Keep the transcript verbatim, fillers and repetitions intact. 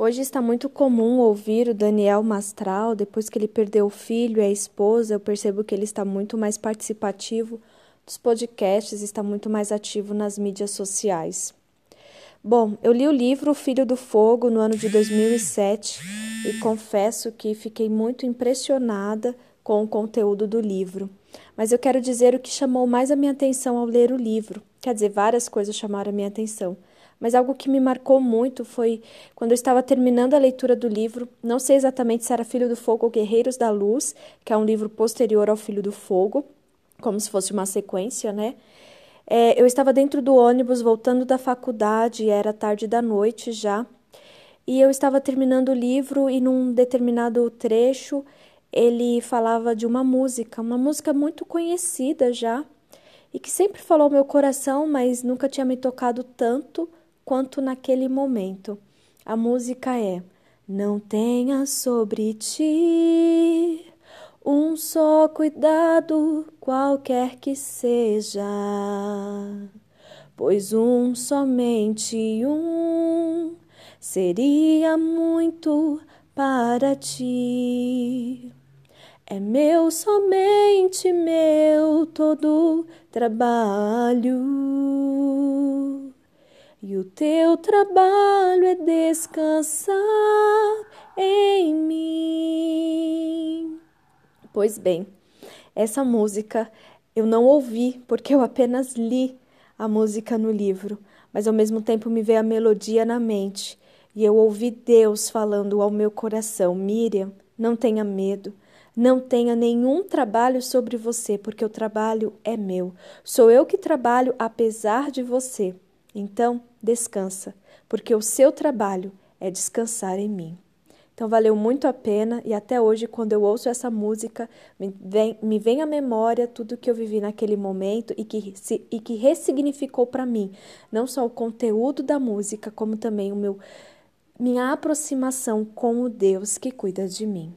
Hoje está muito comum ouvir o Daniel Mastral, depois que ele perdeu o filho e a esposa, eu percebo que ele está muito mais participativo dos podcasts, está muito mais ativo nas mídias sociais. Bom, eu li o livro O Filho do Fogo no ano de dois mil e sete e confesso que fiquei muito impressionada com o conteúdo do livro. Mas eu quero dizer o que chamou mais a minha atenção ao ler o livro. Quer dizer, várias coisas chamaram a minha atenção. Mas algo que me marcou muito foi quando eu estava terminando a leitura do livro, não sei exatamente se era Filho do Fogo ou Guerreiros da Luz, que é um livro posterior ao Filho do Fogo, como se fosse uma sequência, né? É, eu estava dentro do ônibus, voltando da faculdade, era tarde da noite já, e eu estava terminando o livro e num determinado trecho ele falava de uma música, uma música muito conhecida já, e que sempre falou ao meu coração, mas nunca tinha me tocado tanto quanto naquele momento. A música é: não tenha sobre ti um só cuidado, qualquer que seja, pois um, somente um, seria muito para ti. É meu, somente meu, todo trabalho, e o teu trabalho é descansar em mim. Pois bem, essa música eu não ouvi, porque eu apenas li a música no livro, mas ao mesmo tempo me veio a melodia na mente, e eu ouvi Deus falando ao meu coração: Miriam, não tenha medo. Não tenha nenhum trabalho sobre você, porque o trabalho é meu. Sou eu que trabalho apesar de você. Então, descansa, porque o seu trabalho é descansar em mim. Então, valeu muito a pena e até hoje, quando eu ouço essa música, me vem, me vem à memória tudo que eu vivi naquele momento e que, se, e que ressignificou para mim, não só o conteúdo da música, como também o meu, minha aproximação com o Deus que cuida de mim.